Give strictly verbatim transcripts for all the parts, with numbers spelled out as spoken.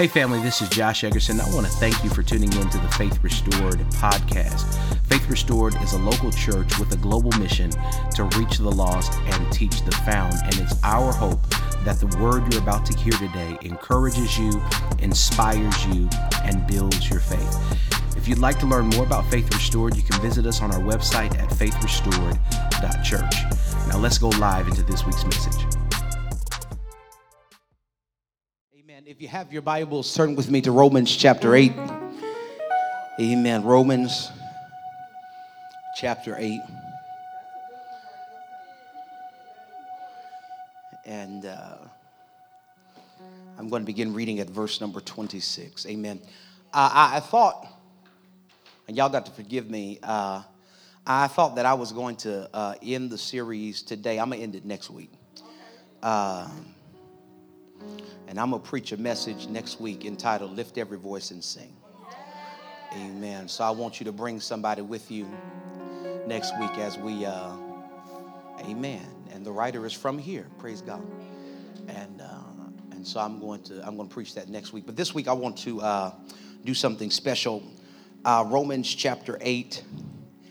Hey family, this is Josh Eggerson. I want to thank you for tuning in to the Faith Restored podcast. Faith Restored is a local church with a global mission to reach the lost and teach the found, and it's our hope that the word you're about to hear today encourages you, inspires you, and builds your faith. If you'd like to learn more about Faith Restored, you can visit us on our website at faith restored dot church. Now let's go live into this week's message. Amen. If you have your Bibles, turn with me to Romans chapter eight. Amen. Romans chapter eight. And uh, I'm going to begin reading at verse number twenty-six. Amen. Uh, I, I thought, and y'all got to forgive me, uh, I thought that I was going to uh, end the series today. I'm going to end it next week. Uh, and I'm going to preach a message next week entitled, Lift Every Voice and Sing. Amen. So I want you to bring somebody with you next week as we, uh, amen. And the writer is from here. Praise God. And uh, and so I'm going to I'm going to preach that next week. But this week I want to uh, do something special. Uh, Romans chapter eight,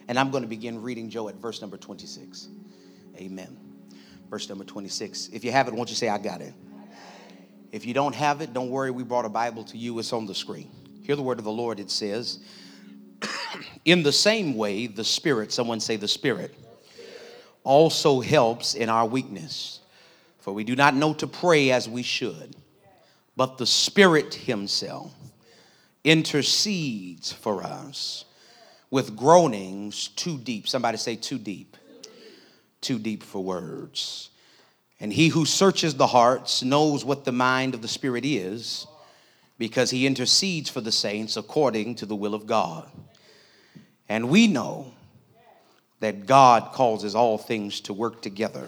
and I'm going to begin reading, Joe, at verse number twenty-six. Amen. Verse number twenty-six. If you have it, won't you say, I got it? If you don't have it, don't worry. We brought a Bible to you. It's on the screen. Hear the word of the Lord. It says, in the same way, the Spirit, someone say the Spirit, also helps in our weakness, for we do not know to pray as we should, but the Spirit himself intercedes for us with groanings too deep. Somebody say too deep. Too deep for words. And he who searches the hearts knows what the mind of the Spirit is, because he intercedes for the saints according to the will of God. And we know that God causes all things to work together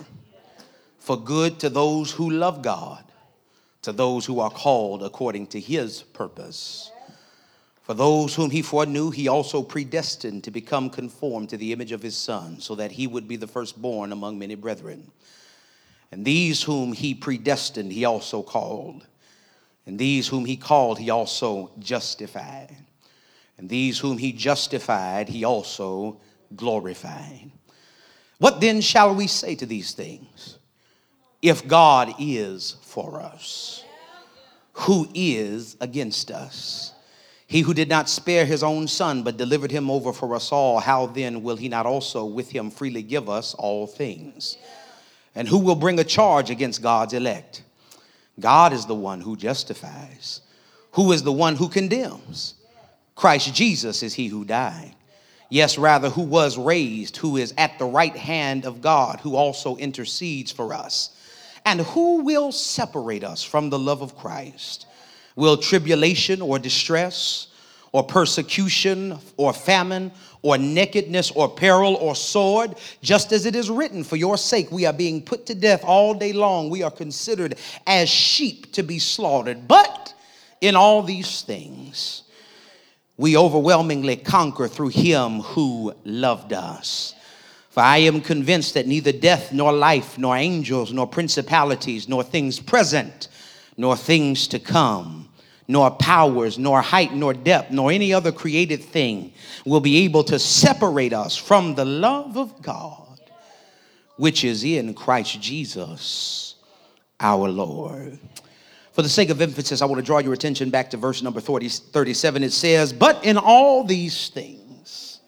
for good to those who love God, to those who are called according to his purpose. For those whom he foreknew, he also predestined to become conformed to the image of his Son, so that he would be the firstborn among many brethren. And these whom he predestined, he also called. And these whom he called, he also justified. And these whom he justified, he also glorified. What then shall we say to these things? If God is for us, who is against us? He who did not spare his own Son, but delivered him over for us all, how then will he not also with him freely give us all things? And who will bring a charge against God's elect? God is the one who justifies. Who is the one who condemns? Christ Jesus is he who died. Yes, rather, who was raised, who is at the right hand of God, who also intercedes for us. And who will separate us from the love of Christ? Will tribulation or distress or persecution or famine or nakedness or peril or sword? Just as it is written, for your sake we are being put to death all day long. We are considered as sheep to be slaughtered. But in all these things, we overwhelmingly conquer through him who loved us. For I am convinced that neither death nor life, nor angels, nor principalities, nor things present, nor things to come, nor powers, nor height, nor depth, nor any other created thing will be able to separate us from the love of God, which is in Christ Jesus, our Lord. For the sake of emphasis, I want to draw your attention back to verse number thirty, thirty-seven. It says, but in all these things,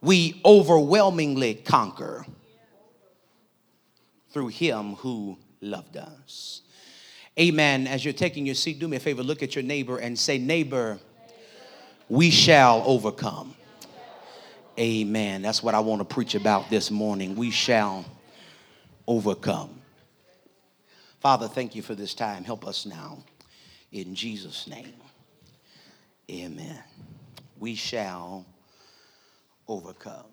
we overwhelmingly conquer through him who loved us. Amen. As you're taking your seat, do me a favor, look at your neighbor and say, neighbor, we shall overcome. Amen. That's what I want to preach about this morning. We shall overcome. Father, thank you for this time. Help us now in Jesus' name. Amen. We shall overcome.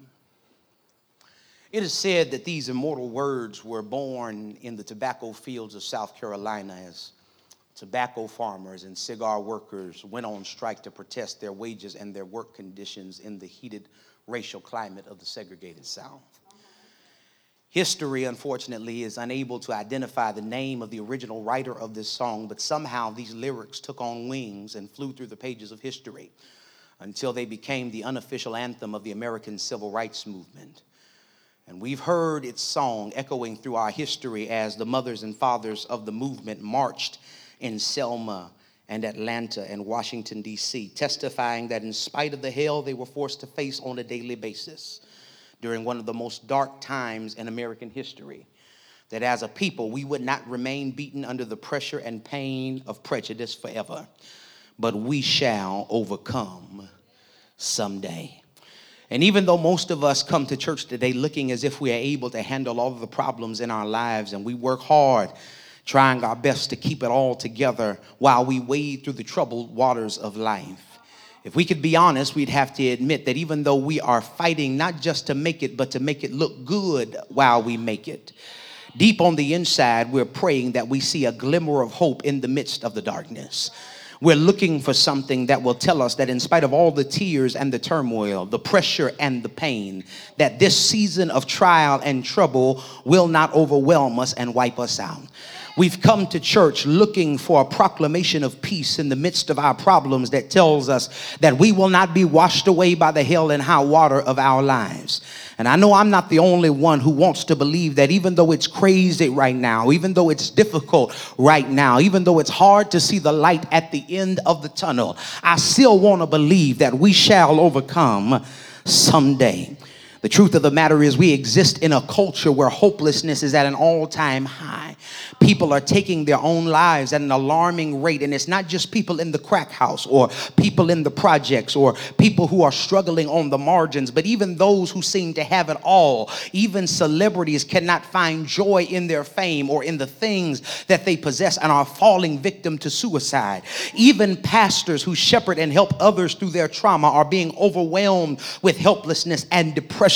It is said that these immortal words were born in the tobacco fields of South Carolina as tobacco farmers and cigar workers went on strike to protest their wages and their work conditions in the heated racial climate of the segregated South. History, unfortunately, is unable to identify the name of the original writer of this song, but somehow these lyrics took on wings and flew through the pages of history until they became the unofficial anthem of the American Civil Rights Movement. And we've heard its song echoing through our history as the mothers and fathers of the movement marched in Selma and Atlanta and Washington, D C, testifying that in spite of the hell they were forced to face on a daily basis, during one of the most dark times in American history, that as a people, we would not remain beaten under the pressure and pain of prejudice forever, but we shall overcome someday. And even though most of us come to church today looking as if we are able to handle all of the problems in our lives, and we work hard trying our best to keep it all together while we wade through the troubled waters of life, if we could be honest, we'd have to admit that even though we are fighting not just to make it, but to make it look good while we make it, deep on the inside, we're praying that we see a glimmer of hope in the midst of the darkness. We're looking for something that will tell us that in spite of all the tears and the turmoil, the pressure and the pain, that this season of trial and trouble will not overwhelm us and wipe us out. We've come to church looking for a proclamation of peace in the midst of our problems that tells us that we will not be washed away by the hell and high water of our lives. And I know I'm not the only one who wants to believe that even though it's crazy right now, even though it's difficult right now, even though it's hard to see the light at the end of the tunnel, I still want to believe that we shall overcome someday. The truth of the matter is we exist in a culture where hopelessness is at an all-time high. People are taking their own lives at an alarming rate, and it's not just people in the crack house or people in the projects or people who are struggling on the margins, but even those who seem to have it all. Even celebrities cannot find joy in their fame or in the things that they possess and are falling victim to suicide. Even pastors who shepherd and help others through their trauma are being overwhelmed with helplessness and depression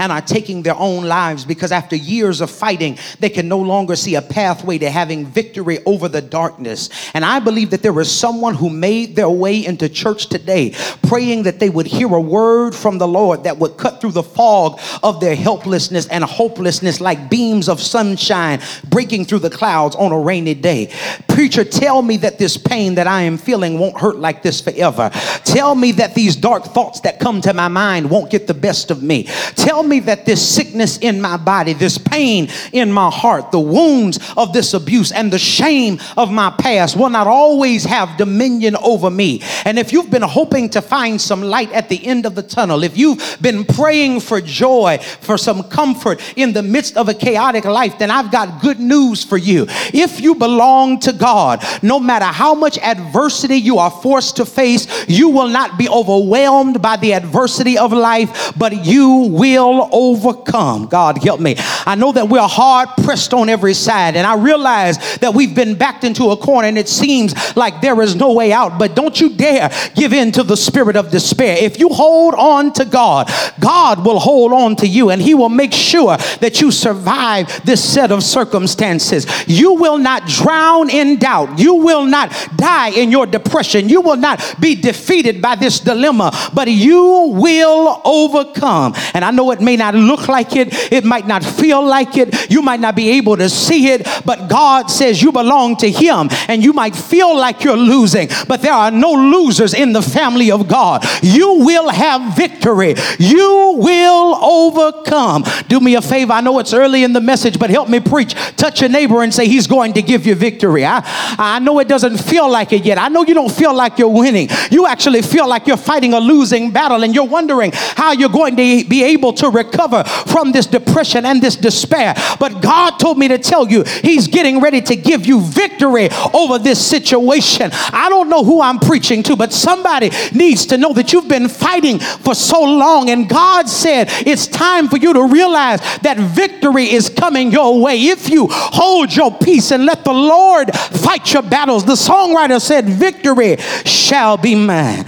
and are taking their own lives because after years of fighting, they can no longer see a pathway to having victory over the darkness. And I believe that there is someone who made their way into church today, praying that they would hear a word from the Lord that would cut through the fog of their helplessness and hopelessness like beams of sunshine breaking through the clouds on a rainy day. Preacher, tell me that this pain that I am feeling won't hurt like this forever. Tell me that these dark thoughts that come to my mind won't get the best of me. Tell me that this sickness in my body, this pain in my heart, the wounds of this abuse and the shame of my past will not always have dominion over me. And if you've been hoping to find some light at the end of the tunnel, if you've been praying for joy, for some comfort in the midst of a chaotic life, then I've got good news for you. If you belong to God, no matter how much adversity you are forced to face, you will not be overwhelmed by the adversity of life, but you will overcome. God help me. I know that we're hard pressed on every side, and I realize that we've been backed into a corner and it seems like there is no way out, but don't you dare give in to the spirit of despair. If you hold on to God, God will hold on to you, and he will make sure that you survive this set of circumstances. You will not drown in doubt. You will not die in your depression. You will not be defeated by this dilemma, but you will overcome. And I know it may not look like it. It might not feel like it. You might not be able to see it. But God says you belong to him. And you might feel like you're losing. But there are no losers in the family of God. You will have victory. You will overcome. Do me a favor. I know it's early in the message, but help me preach. Touch your neighbor and say he's going to give you victory. I, I know it doesn't feel like it yet. I know you don't feel like you're winning. You actually feel like you're fighting a losing battle. And you're wondering how you're going to be able to recover from this depression and this despair. But God told me to tell you, he's getting ready to give you victory over this situation. I don't know who I'm preaching to, but somebody needs to know that you've been fighting for so long, and God said it's time for you to realize that victory is coming your way if you hold your peace and let the Lord fight your battles. The songwriter said, victory shall be mine.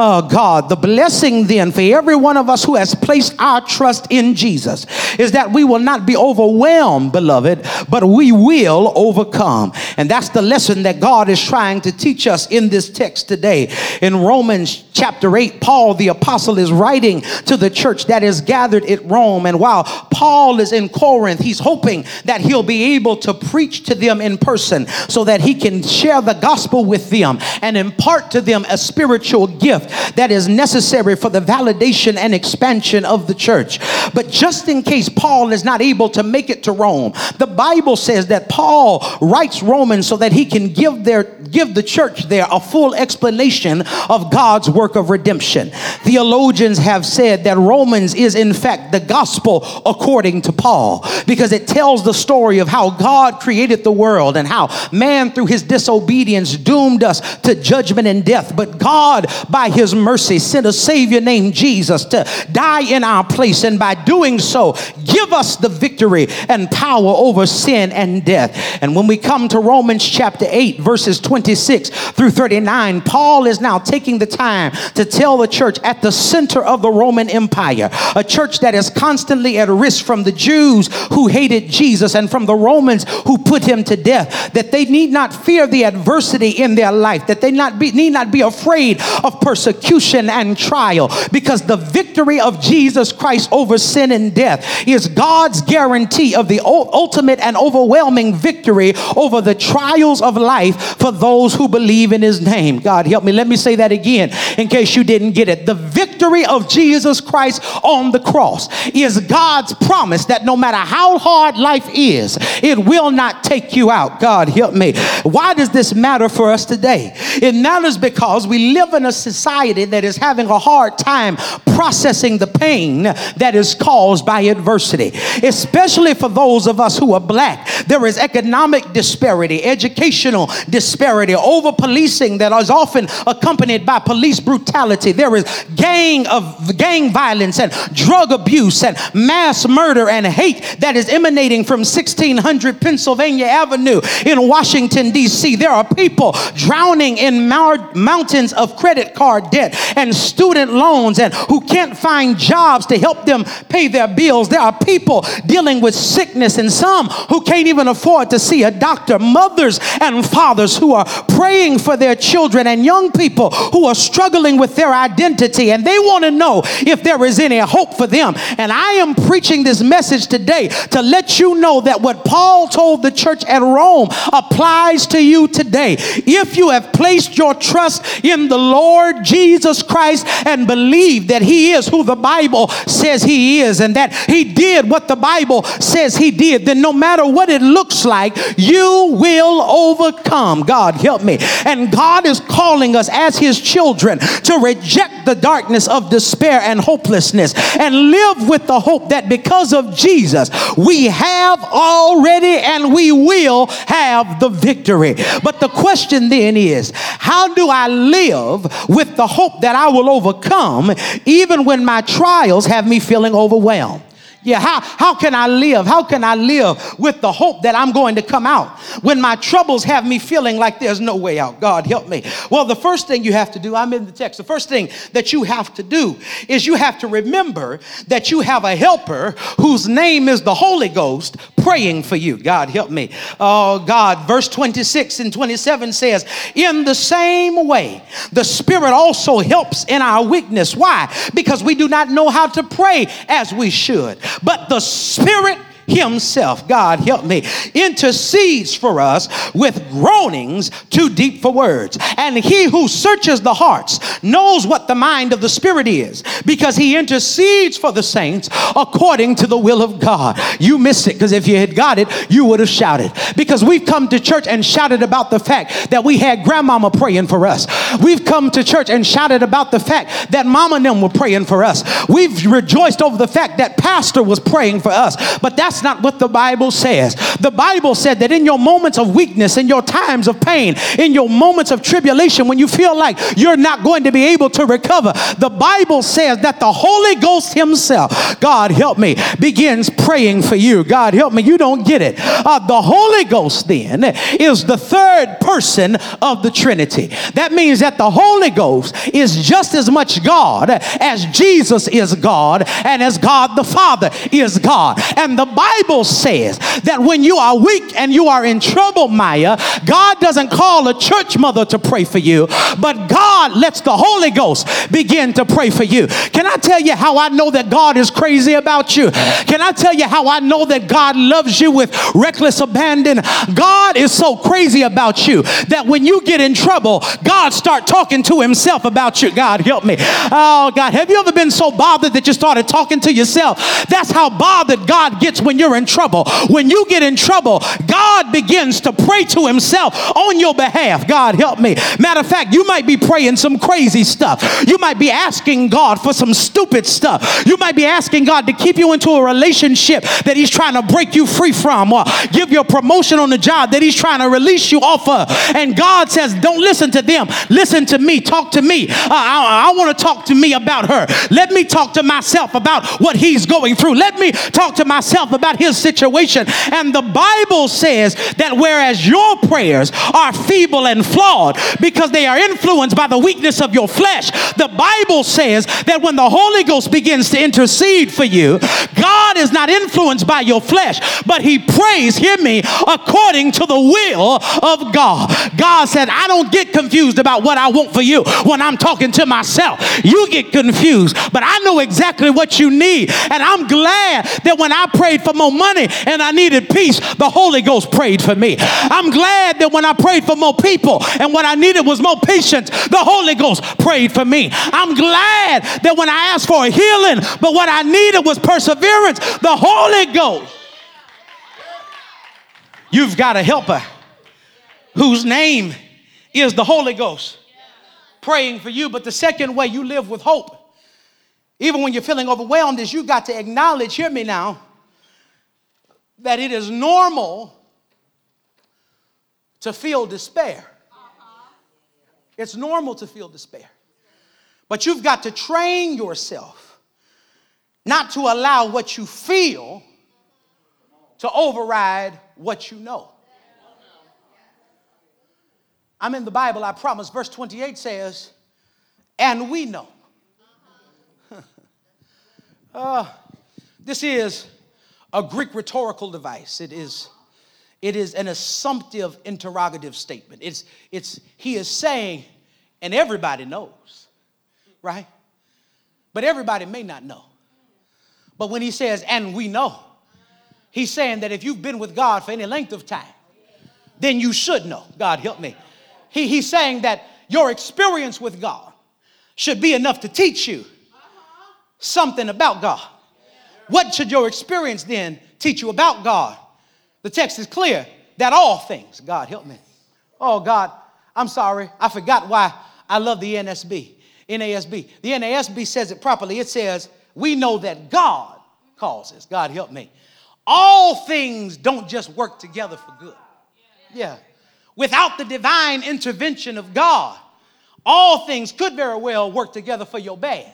Oh, God, the blessing then for every one of us who has placed our trust in Jesus is that we will not be overwhelmed, beloved, but we will overcome. And that's the lesson that God is trying to teach us in this text today. In Romans chapter eight, Paul the apostle is writing to the church that is gathered at Rome. And while Paul is in Corinth, he's hoping that he'll be able to preach to them in person so that he can share the gospel with them and impart to them a spiritual gift that is necessary for the validation and expansion of the church. But just in case Paul is not able to make it to Rome, the Bible says that Paul writes Romans so that he can give their give the church there a full explanation of God's work of redemption. Theologians have said that Romans is in fact the gospel according to Paul, because it tells the story of how God created the world and how man through his disobedience doomed us to judgment and death. But God by his mercy sent a savior named Jesus to die in our place, and by doing so give us the victory and power over sin and death. And when we come to Romans chapter eight verses twenty-six through thirty-nine, Paul is now taking the time to tell the church at the center of the Roman Empire, a church that is constantly at risk from the Jews who hated Jesus and from the Romans who put him to death, that they need not fear the adversity in their life, that they not be, need not be afraid of persecution and trial, because the victory of Jesus Christ over sin and death is God's guarantee of the ultimate and overwhelming victory over the trials of life for those who believe in his name. God help me. Let me say that again in case you didn't get it. The victory of Jesus Christ on the cross is God's promise that no matter how hard life is, it will not take you out. God help me. Why does this matter for us today? It matters because we live in a society that is having a hard time processing the pain that is caused by adversity, especially for those of us who are black. There is economic disparity, educational disparity, over policing that is often accompanied by police brutality. There is gang of gang violence and drug abuse and mass murder and hate that is emanating from sixteen hundred Pennsylvania Avenue in Washington, D C There are people drowning in mar- mountains of credit card debt and student loans and who can't find jobs to help them pay their bills. There are people dealing with sickness and some who can't even afford to see a doctor. Mothers and fathers who are praying for their children and young people who are struggling with their identity, and they want to know if there is any hope for them. And I am preaching this message today to let you know that what Paul told the church at Rome applies to you today. If you have placed your trust in the Lord Jesus Christ and believe that he is who the Bible says he is and that he did what the Bible says he did, then no matter what it looks like, you will overcome. God help me. And God is calling us as his children to reject the darkness of despair and hopelessness and live with the hope that because of Jesus we have already and we will have the victory. But the question then is, how do I live with the hope that I will overcome even when my trials have me feeling overwhelmed? Yeah, how, how can I live? How can I live with the hope that I'm going to come out when my troubles have me feeling like there's no way out? God help me. Well, the first thing you have to do, I'm in the text, the first thing that you have to do is you have to remember that you have a helper whose name is the Holy Ghost praying for you. God help me. Oh, God, verse twenty-six and twenty-seven says, in the same way, the Spirit also helps in our weakness. Why? Because we do not know how to pray as we should. But the Spirit himself, God help me, intercedes for us with groanings too deep for words. And he who searches the hearts knows what the mind of the Spirit is, because he intercedes for the saints according to the will of God. You missed it, because if you had got it, you would have shouted. Because we've come to church and shouted about the fact that we had grandmama praying for us. We've come to church and shouted about the fact that mama and them were praying for us. We've rejoiced over the fact that pastor was praying for us. But that's That's not what the Bible says. The Bible said that in your moments of weakness, in your times of pain, in your moments of tribulation, when you feel like you're not going to be able to recover, the Bible says that the Holy Ghost himself, God help me, begins praying for you. God help me, you don't get it. Uh, the Holy Ghost then is the third person of the Trinity. That means is that the Holy Ghost is just as much God as Jesus is God and as God the Father is God. And the Bible says that when you are weak and you are in trouble, Maya, God doesn't call a church mother to pray for you, but God lets the Holy Ghost begin to pray for you. Can I tell you how I know that God is crazy about you? Can I tell you how I know that God loves you with reckless abandon? God is so crazy about you that when you get in trouble, God start talking to himself about you. God help me. Oh God, have you ever been so bothered that you started talking to yourself? That's how bothered God gets when you're in trouble. When you get in trouble, God begins to pray to himself on your behalf. God help me. Matter of fact, you might be praying some crazy stuff. You might be asking God for some stupid stuff. You might be asking God to keep you into a relationship that he's trying to break you free from, or give you a promotion on the job that he's trying to release you off of. And God says, don't listen to them. Listen to me. Talk to me. Uh, I, I want to talk to me about her. Let me talk to myself about what he's going through. Let me talk to myself about his situation. And the Bible says that whereas your prayers are feeble and flawed because they are influenced by the weakness of your flesh, the Bible says that when the Holy Ghost begins to intercede for you, God is not influenced by your flesh, but he prays, hear me, according to the will of God. God said, I don't get confused about what I want for you when I'm talking to myself. You get confused, but I know exactly what you need. And I'm glad that when I prayed for more money and I needed peace, the Holy Ghost prayed for me. I'm glad that when I prayed for more people and what I needed was more patience, the Holy Ghost prayed for me. I'm glad that when I asked for a healing, but what I needed was perseverance, the Holy Ghost. You've got a helper whose name is the Holy Ghost praying for you. But the second way you live with hope, even when you're feeling overwhelmed, is you got to acknowledge, hear me now, that it is normal to feel despair. It's normal to feel despair. But you've got to train yourself not to allow what you feel to override what you know. I'm in the Bible, I promise. Verse twenty-eight says, and we know. uh, this is a Greek rhetorical device. It is, it is an assumptive interrogative statement. It's, it's, he is saying, and everybody knows, right? But everybody may not know. But when he says, and we know, he's saying that if you've been with God for any length of time, then you should know. God help me. He, he's saying that your experience with God should be enough to teach you something about God. What should your experience then teach you about God? The text is clear that all things, God help me. Oh God, I'm sorry. I forgot why I love the N A S B. N A S B. The N A S B says it properly. It says, we know that God causes. God help me. All things don't just work together for good. Yeah. Without the divine intervention of God, all things could very well work together for your bad.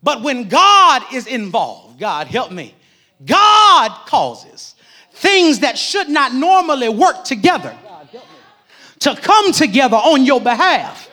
But when God is involved, God help me, God causes things that should not normally work together to come together on your behalf,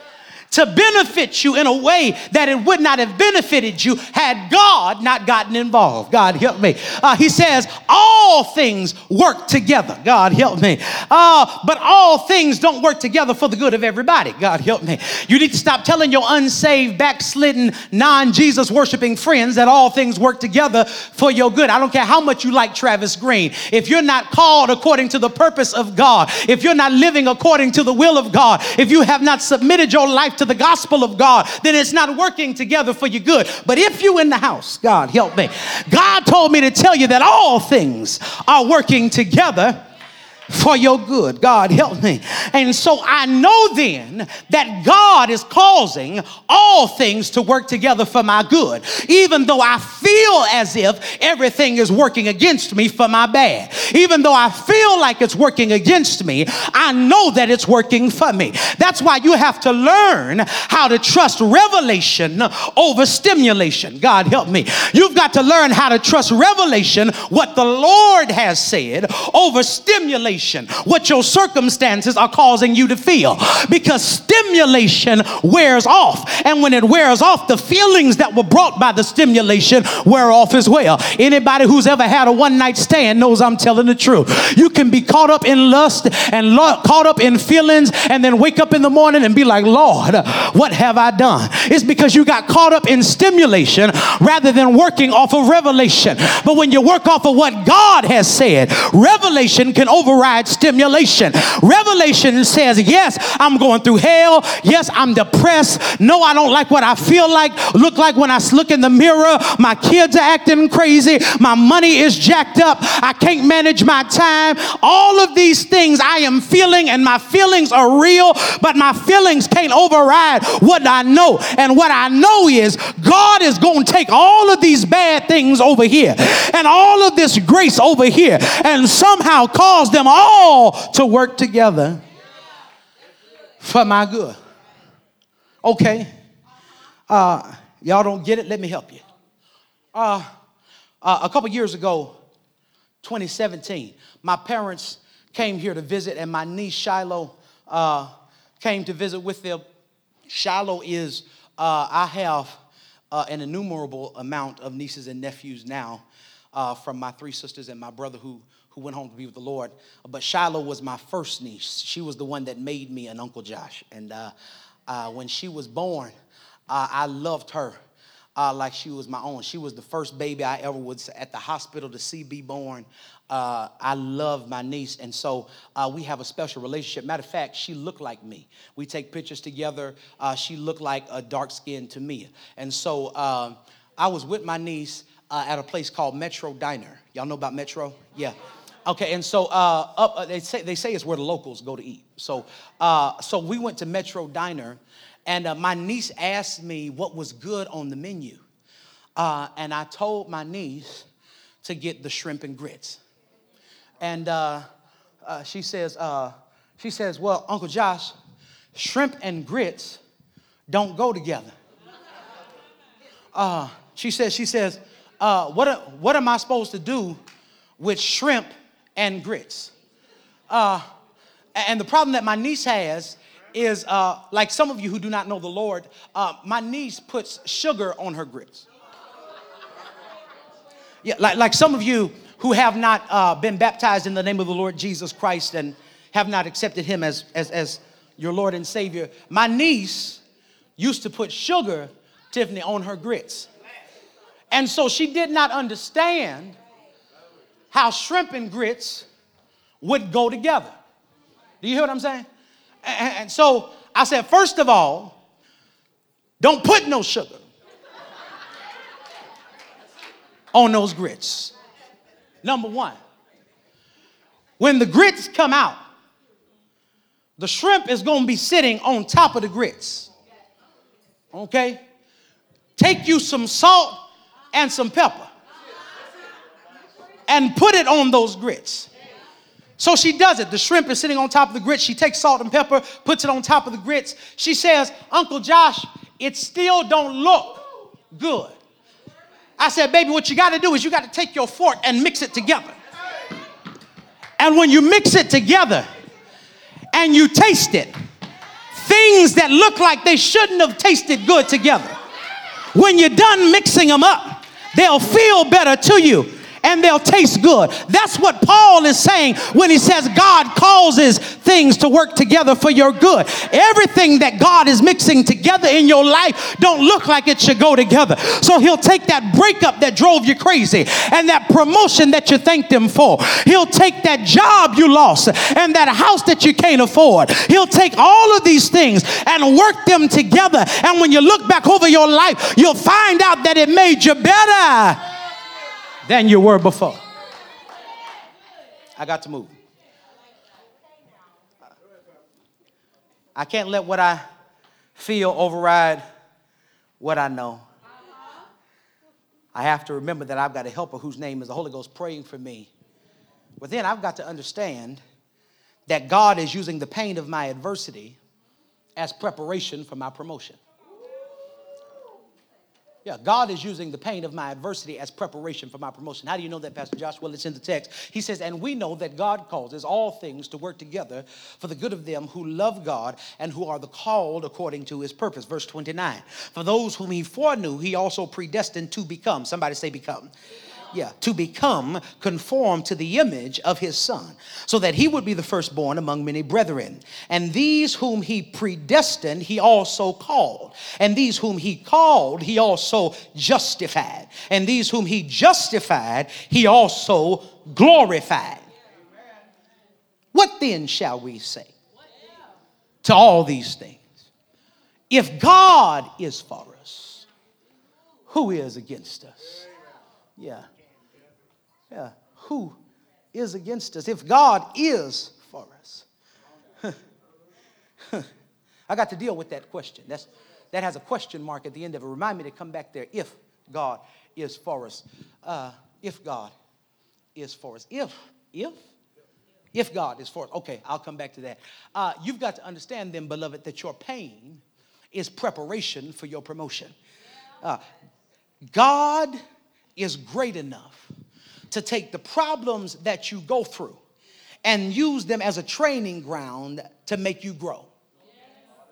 to benefit you in a way that it would not have benefited you had God not gotten involved. God help me. Uh, he says, all things work together. God help me. Uh, but all things don't work together for the good of everybody. God help me. You need to stop telling your unsaved, backslidden, non-Jesus worshiping friends that all things work together for your good. I don't care how much you like Travis Green. If you're not called according to the purpose of God, if you're not living according to the will of God, if you have not submitted your life to to the gospel of God, then it's not working together for your good. But if you in the house, God help me, God told me to tell you that all things are working together for your good. God help me. And so I know then that God is causing all things to work together for my good, even though I feel as if everything is working against me for my bad. Even though I feel like it's working against me, I know that it's working for me. That's why you have to learn how to trust revelation over stimulation. God help me. You've got to learn how to trust revelation, what the Lord has said, over stimulation. situation, what your circumstances are causing you to feel, because stimulation wears off. And when it wears off, the feelings that were brought by the stimulation wear off as well. Anybody who's ever had a one-night stand knows I'm telling the truth. You can be caught up in lust and lo- caught up in feelings, and then wake up in the morning and be like, Lord, what have I done? It's because you got caught up in stimulation rather than working off of revelation. But when you work off of what God has said, revelation can override stimulation. Revelation says, yes, I'm going through hell. Yes, I'm depressed. No, I don't like what I feel like, look like when I look in the mirror. My kids are acting crazy. My money is jacked up. I can't manage my time. All of these things I am feeling, and my feelings are real, but my feelings can't override what I know. And what I know is God is going to take all of these bad things over here and all of this grace over here and somehow cause them all to work together for my good. Okay. Uh, y'all don't get it? Let me help you. Uh, uh, a couple years ago, twenty seventeen, my parents came here to visit, and my niece Shiloh uh, came to visit with them. Shiloh is, uh, I have uh, an innumerable amount of nieces and nephews now uh, from my three sisters and my brother who who went home to be with the Lord. But Shiloh was my first niece. She was the one that made me an Uncle Josh. And uh, uh, when she was born, uh, I loved her uh, like she was my own. She was the first baby I ever was at the hospital to see be born. Uh, I love my niece, and so uh, we have a special relationship. Matter of fact, she looked like me. We take pictures together. Uh, she looked like a dark-skinned Tamia. And so uh, I was with my niece uh, at a place called Metro Diner. Y'all know about Metro? Yeah. Okay, and so uh, up, uh, they say they say it's where the locals go to eat. So, uh, so we went to Metro Diner, and uh, my niece asked me what was good on the menu. Uh, and I told my niece to get the shrimp and grits. And uh, uh, she says, uh, she says, well, Uncle Josh, shrimp and grits don't go together. Uh, she says, she says, uh, what what am I supposed to do with shrimp and grits? Uh, and the problem that my niece has is, uh, like some of you who do not know the Lord, uh, my niece puts sugar on her grits. Yeah, like like some of you who have not uh, been baptized in the name of the Lord Jesus Christ and have not accepted him as, as, as your Lord and Savior. My niece used to put sugar, Tiffany, on her grits. And so she did not understand how shrimp and grits would go together. Do you hear what I'm saying? And, and so I said, first of all, don't put no sugar on those grits. Number one, when the grits come out, the shrimp is going to be sitting on top of the grits. Okay? Take you some salt and some pepper and put it on those grits. So she does it. The shrimp is sitting on top of the grits. She takes salt and pepper, puts it on top of the grits. She says, Uncle Josh, it still don't look good. I said, baby, what you got to do is you got to take your fork and mix it together. And when you mix it together and you taste it, things that look like they shouldn't have tasted good together, when you're done mixing them up, they'll feel better to you and they'll taste good. That's what Paul is saying when he says God causes things to work together for your good. Everything that God is mixing together in your life don't look like it should go together. So he'll take that breakup that drove you crazy and that promotion that you thanked him for. He'll take that job you lost and that house that you can't afford. He'll take all of these things and work them together. And when you look back over your life, you'll find out that it made you better than you were before. I got to move. I can't let what I feel override what I know. I have to remember that I've got a helper whose name is the Holy Ghost praying for me. But then I've got to understand that God is using the pain of my adversity as preparation for my promotion. Yeah, God is using the pain of my adversity as preparation for my promotion. How do you know that, Pastor Josh? Well, it's in the text. He says, and we know that God causes all things to work together for the good of them who love God and who are the called according to his purpose. Verse twenty-nine, for those whom he foreknew, he also predestined to become. Somebody say become. Yeah, to become conformed to the image of his son, so that he would be the firstborn among many brethren. And these whom he predestined, he also called. And these whom he called, he also justified. And these whom he justified, he also glorified. What then shall we say to all these things? If God is for us, who is against us? Yeah. Yeah, who is against us if God is for us? Huh. Huh. I got to deal with that question. That's, that has a question mark at the end of it. Remind me to come back there. If God is for us. Uh, if God is for us. If, if, if God is for us. Okay, I'll come back to that. Uh, you've got to understand then, beloved, that your pain is preparation for your promotion. Uh, God is great enough to take the problems that you go through and use them as a training ground to make you grow.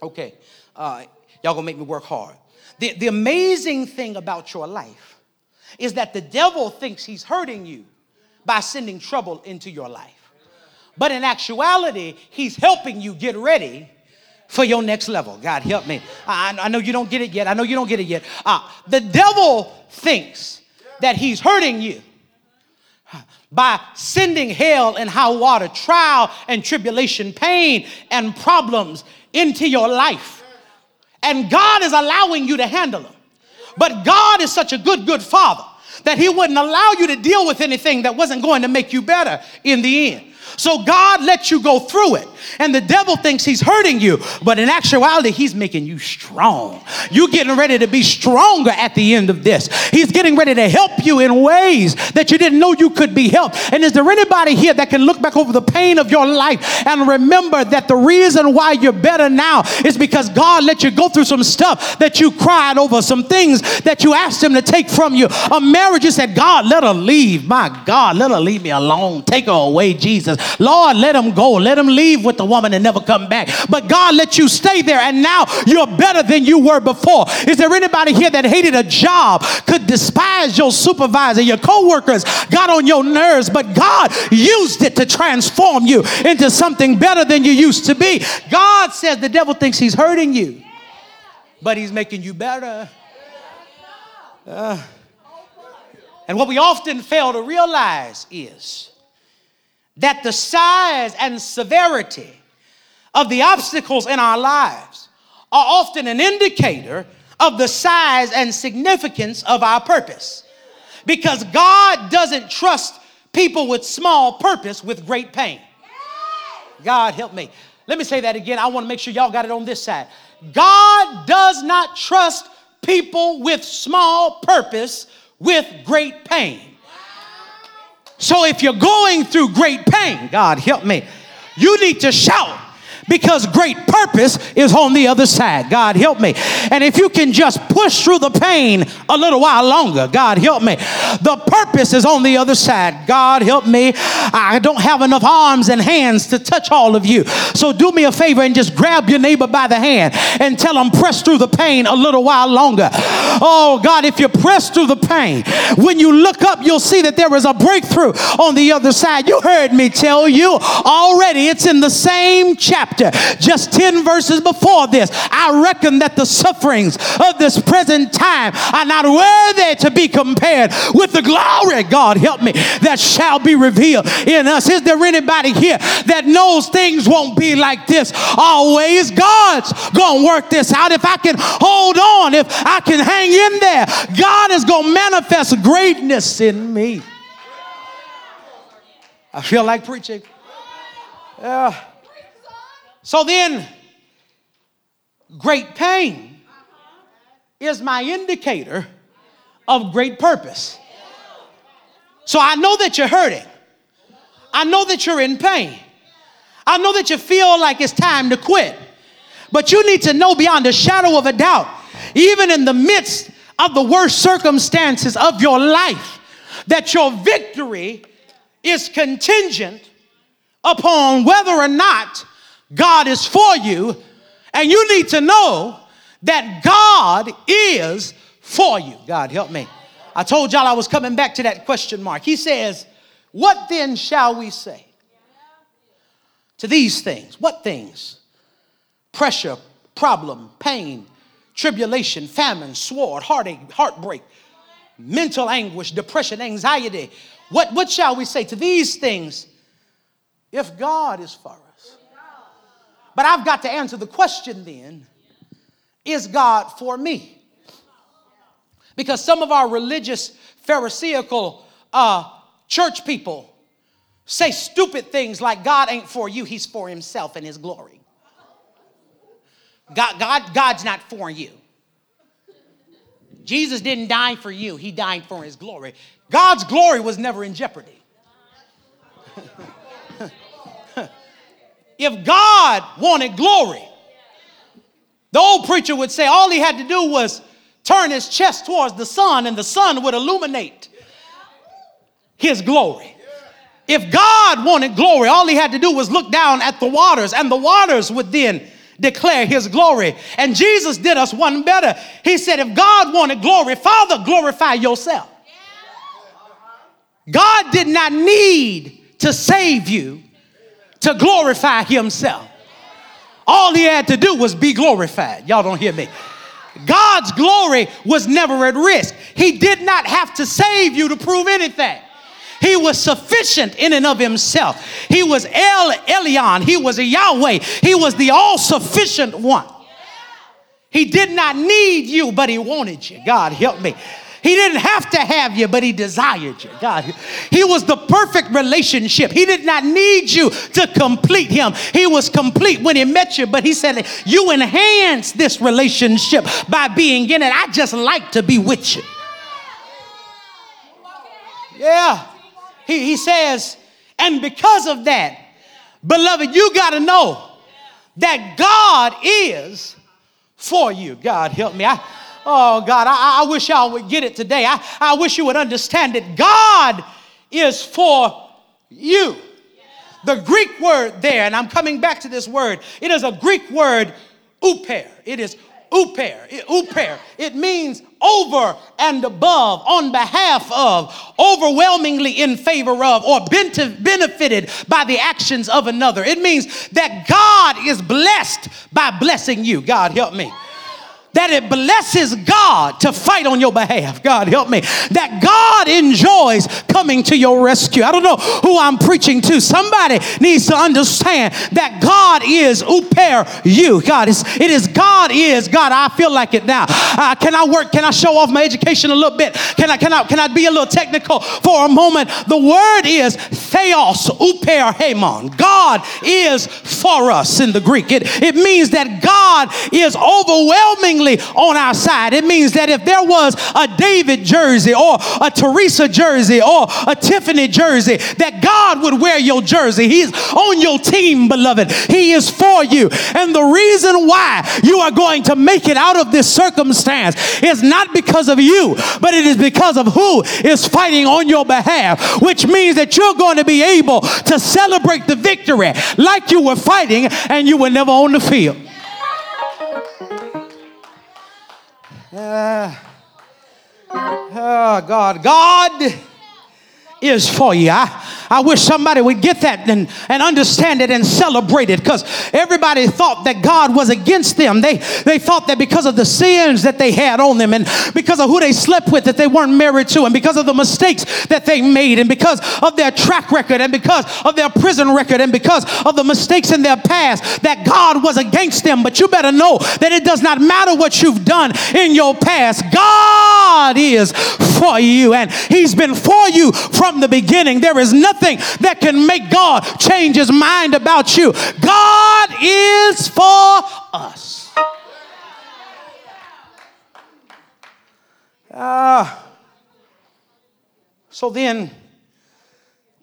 Okay, uh, y'all gonna make me work hard. The, the amazing thing about your life is that the devil thinks he's hurting you by sending trouble into your life. But in actuality, he's helping you get ready for your next level. God help me. I, I know you don't get it yet. I know you don't get it yet. Uh, the devil thinks that he's hurting you by sending hell and high water, trial and tribulation, pain and problems into your life. And God is allowing you to handle them. But God is such a good, good father that he wouldn't allow you to deal with anything that wasn't going to make you better in the end. So God lets you go through it, and the devil thinks he's hurting you, but in actuality, he's making you strong. You're getting ready to be stronger at the end of this. He's getting ready to help you in ways that you didn't know you could be helped. And is there anybody here that can look back over the pain of your life and remember that the reason why you're better now is because God let you go through some stuff that you cried over, some things that you asked him to take from you? A marriage you said, God, let her leave. My God, let her leave me alone. Take her away, Jesus. Lord, let him go. Let him leave with the woman and never come back. But God let you stay there, and now you're better than you were before. Is there anybody here that hated a job, could despise your supervisor, your co-workers, got on your nerves, but God used it to transform you into something better than you used to be? God says the devil thinks he's hurting you, but he's making you better. Uh, and what we often fail to realize is that the size and severity of the obstacles in our lives are often an indicator of the size and significance of our purpose. Because God doesn't trust people with small purpose with great pain. God help me. Let me say that again. I want to make sure y'all got it on this side. God does not trust people with small purpose with great pain. So if you're going through great pain, God help me, you need to shout, because great purpose is on the other side. God help me. And if you can just push through the pain a little while longer, God help me, the purpose is on the other side. God help me. I don't have enough arms and hands to touch all of you. So do me a favor and just grab your neighbor by the hand and tell them, press through the pain a little while longer. Oh God, if you press through the pain, when you look up, you'll see that there is a breakthrough on the other side. You heard me tell you already. It's in the same chapter. Just ten verses before this, I reckon that the sufferings of this present time are not worthy to be compared with the glory, God help me, that shall be revealed in us. Is there anybody here that knows things won't be like this always? God's gonna work this out. If I can hold on, if I can hang in there, God is gonna manifest greatness in me. I feel like preaching. Yeah. So then, great pain is my indicator of great purpose. So I know that you're hurting. I know that you're in pain. I know that you feel like it's time to quit. But you need to know beyond a shadow of a doubt, even in the midst of the worst circumstances of your life, that your victory is contingent upon whether or not God is for you. And you need to know that God is for you. God help me. I told y'all I was coming back to that question mark. He says, what then shall we say to these things? What things? Pressure, problem, pain, tribulation, famine, sword, heartache, heartbreak, mental anguish, depression, anxiety. What, what shall we say to these things if God is for us? But I've got to answer the question then, is God for me? Because some of our religious, pharisaical uh, church people say stupid things like, God ain't for you, he's for himself and his glory. God, God, God's not for you. Jesus didn't die for you, he died for his glory. God's glory was never in jeopardy. If God wanted glory, the old preacher would say all he had to do was turn his chest towards the sun and the sun would illuminate his glory. If God wanted glory, all he had to do was look down at the waters and the waters would then declare his glory. And Jesus did us one better. He said, if God wanted glory, Father, glorify yourself. God did not need to save you to glorify himself. All he had to do was be glorified. Y'all don't hear me. God's glory was never at risk. He did not have to save you to prove anything. He was sufficient in and of himself. He was El Elyon. He was a Yahweh. He was the all-sufficient one. He did not need you, but he wanted you. God help me. He didn't have to have you, but he desired you. God, he was the perfect relationship. He did not need you to complete him. He was complete when he met you, but he said, you enhance this relationship by being in it. I just like to be with you. Yeah. He, he says, and because of that, beloved, you got to know that God is for you. God help me. I, Oh, God, I, I wish y'all would get it today. I, I wish you would understand it. God is for you. The Greek word there, and I'm coming back to this word, it is a Greek word, uper. It is uper, uper. It means over and above, on behalf of, overwhelmingly in favor of, or benefited by the actions of another. It means that God is blessed by blessing you. God help me. That it blesses God to fight on your behalf. God help me. That God enjoys coming to your rescue. I don't know who I'm preaching to. Somebody needs to understand that God is uper you. God is, it is God is God. I feel like it now. Uh, can I work? Can I show off my education a little bit? Can I, can I, can I be a little technical for a moment? The word is theos, uper hemon. God is for us in the Greek. It, it means that God is overwhelming on our side. It means that if there was a David jersey or a Teresa jersey or a Tiffany jersey, that God would wear your jersey. He's on your team, beloved. He is for you. And the reason why you are going to make it out of this circumstance is not because of you, but it is because of who is fighting on your behalf, which means that you're going to be able to celebrate the victory like you were fighting and you were never on the field. Uh, oh God, God is for you. I, I wish somebody would get that and, and understand it and celebrate it, because everybody thought that God was against them. They, they thought that because of the sins that they had on them and because of who they slept with that they weren't married to and because of the mistakes that they made and because of their track record and because of their prison record and because of the mistakes in their past that God was against them. But you better know that it does not matter what you've done in your past. God is for you, and he's been for you from From the beginning. There is nothing that can make God change his mind about you. God is for us. Uh, so then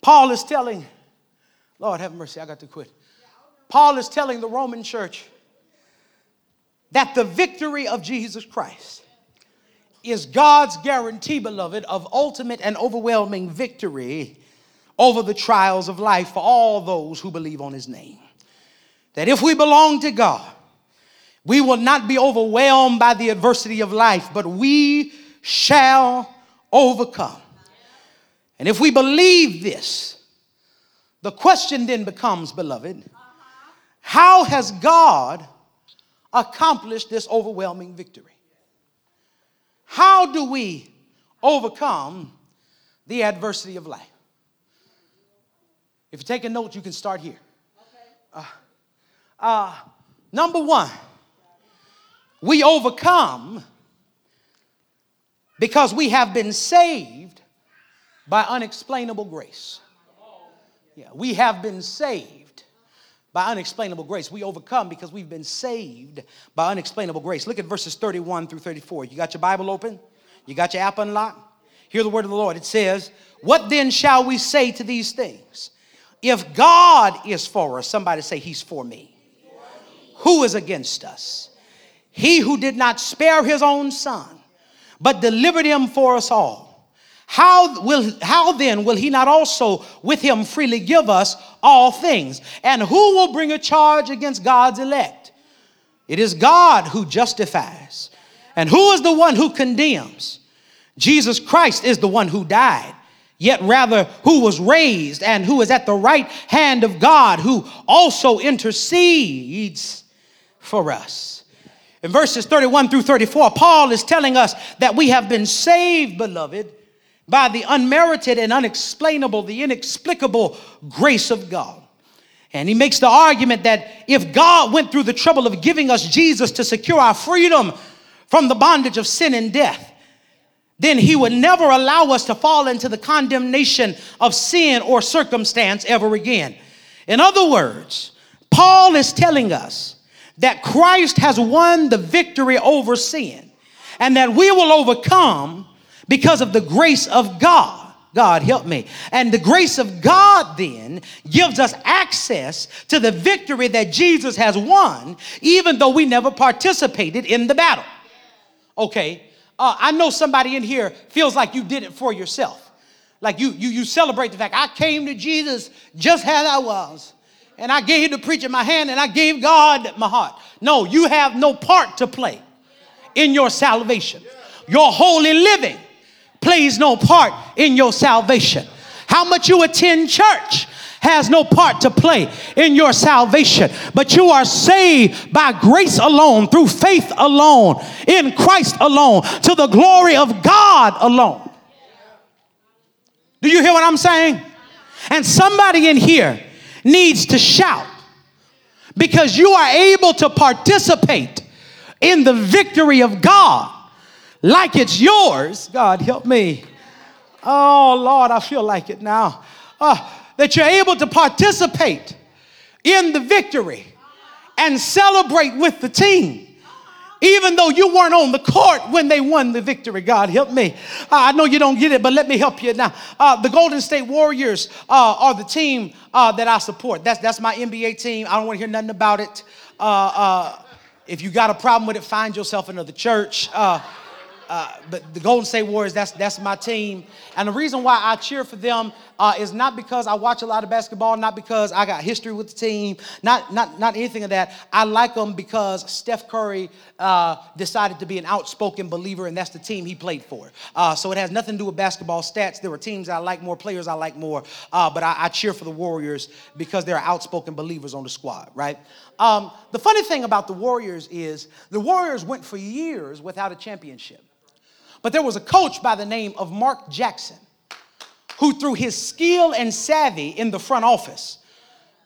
Paul is telling, Lord have mercy, I got to quit. Paul is telling the Roman church that the victory of Jesus Christ is God's guarantee, beloved, of ultimate and overwhelming victory over the trials of life for all those who believe on his name. That if we belong to God, we will not be overwhelmed by the adversity of life, but we shall overcome. And if we believe this, the question then becomes, beloved, how has God accomplished this overwhelming victory? How do we overcome the adversity of life? If you take a note, you can start here. Uh, uh, number one, we overcome because we have been saved by unexplainable grace. Yeah, we have been saved by unexplainable grace. We overcome because we've been saved by unexplainable grace. Look at verses thirty-one through thirty-four. You got your Bible open? You got your app unlocked? Hear the word of the Lord. It says, "What then shall we say to these things? If God is for us," somebody say, "He's for me. Who is against us? He who did not spare his own son, but delivered him for us all, how will, how then will he not also with him freely give us all things? And who will bring a charge against God's elect? It is God who justifies. And who is the one who condemns? Jesus Christ is the one who died, yet rather who was raised, and who is at the right hand of God, who also intercedes for us." In verses thirty-one through thirty-four, Paul is telling us that we have been saved, beloved, by the unmerited and unexplainable, the inexplicable grace of God. And he makes the argument that if God went through the trouble of giving us Jesus to secure our freedom from the bondage of sin and death, then he would never allow us to fall into the condemnation of sin or circumstance ever again. In other words, Paul is telling us that Christ has won the victory over sin, and that we will overcome because of the grace of God. God help me. And the grace of God then gives us access to the victory that Jesus has won, even though we never participated in the battle. Okay, uh, I know somebody in here feels like you did it for yourself. Like you, you, you celebrate the fact, I came to Jesus just as I was, and I gave the preacher my hand, and I gave God my heart. No, you have no part to play in your salvation. Your holy living plays no part in your salvation. How much you attend church has no part to play in your salvation. But you are saved by grace alone, through faith alone, in Christ alone, to the glory of God alone. Do you hear what I'm saying? And somebody in here needs to shout, because you are able to participate in the victory of God like it's yours. God help me. Oh Lord, I feel like it now. Uh, that you're able to participate in the victory and celebrate with the team, even though you weren't on the court when they won the victory. God help me. Uh, I know you don't get it, but let me help you now. Uh, the Golden State Warriors uh, are the team uh, that I support. That's, that's my N B A team. I don't want to hear nothing about it. Uh, uh, if you got a problem with it, find yourself another church. Uh, uh, but the Golden State Warriors, that's, that's my team. And the reason why I cheer for them uh, is not because I watch a lot of basketball, not because I got history with the team, not, not, not anything of that. I like them because Steph Curry uh, decided to be an outspoken believer, and that's the team he played for. Uh, so it has nothing to do with basketball stats. There are teams I like more, players I like more, uh, but I, I cheer for the Warriors because there are outspoken believers on the squad, right? Um, the funny thing about the Warriors is the Warriors went for years without a championship. But there was a coach by the name of Mark Jackson, who through his skill and savvy in the front office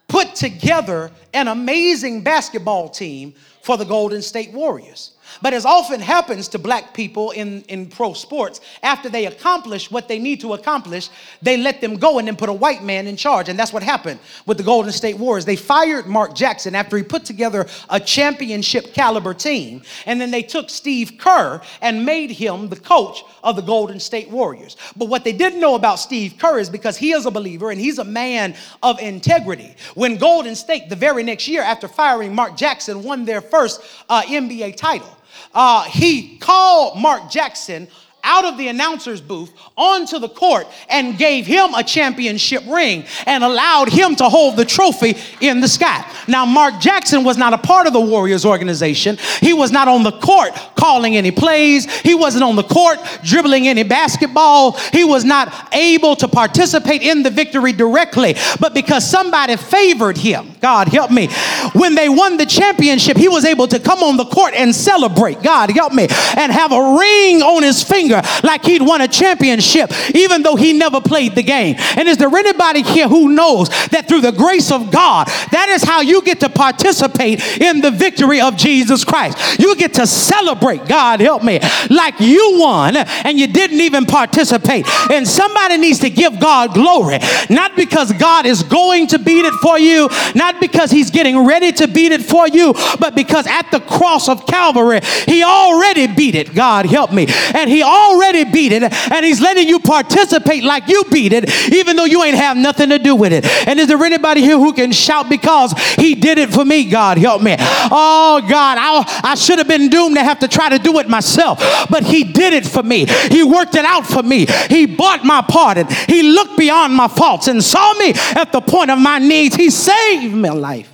put together an amazing basketball team for the Golden State Warriors. But as often happens to black people in, in pro sports, after they accomplish what they need to accomplish, they let them go and then put a white man in charge. And that's what happened with the Golden State Warriors. They fired Mark Jackson after he put together a championship caliber team. And then they took Steve Kerr and made him the coach of the Golden State Warriors. But what they didn't know about Steve Kerr is, because he is a believer and he's a man of integrity, when Golden State, the very next year after firing Mark Jackson, won their first uh, N B A title. Uh, he called Mark Jackson out of the announcer's booth onto the court and gave him a championship ring and allowed him to hold the trophy in the sky. Now, Mark Jackson was not a part of the Warriors organization. He was not on the court calling any plays. He wasn't on the court dribbling any basketball. He was not able to participate in the victory directly, but because somebody favored him, God help me, when they won the championship, he was able to come on the court and celebrate, God help me, and have a ring on his finger like he'd won a championship, even though he never played the game. And is there anybody here who knows that through the grace of God, that is how you get to participate in the victory of Jesus Christ? You get to celebrate, God help me, like you won and you didn't even participate. And somebody needs to give God glory, not because God is going to beat it for you, not because he's getting ready to beat it for you, but because at the cross of Calvary, he already beat it, God help me, and he already beat it, and he's letting you participate like you beat it, even though you ain't have nothing to do with it. And is there anybody here who can shout, because he did it for me, God help me? Oh God, I, I should have been doomed to have to try to do it myself, but he did it for me. He worked it out for me. He bought my pardon. He looked beyond my faults and saw me at the point of my needs. He saved my life.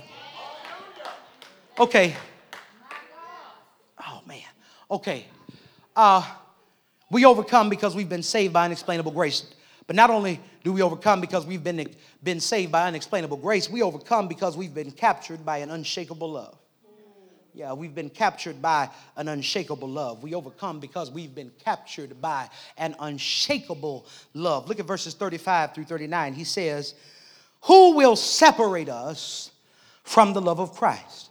Okay. Oh man. Okay. Uh, We overcome because we've been saved by unexplainable grace. But not only do we overcome because we've been, been saved by unexplainable grace, we overcome because we've been captured by an unshakable love. Yeah, we've been captured by an unshakable love. We overcome because we've been captured by an unshakable love. Look at verses thirty-five through thirty-nine. He says, "Who will separate us from the love of Christ?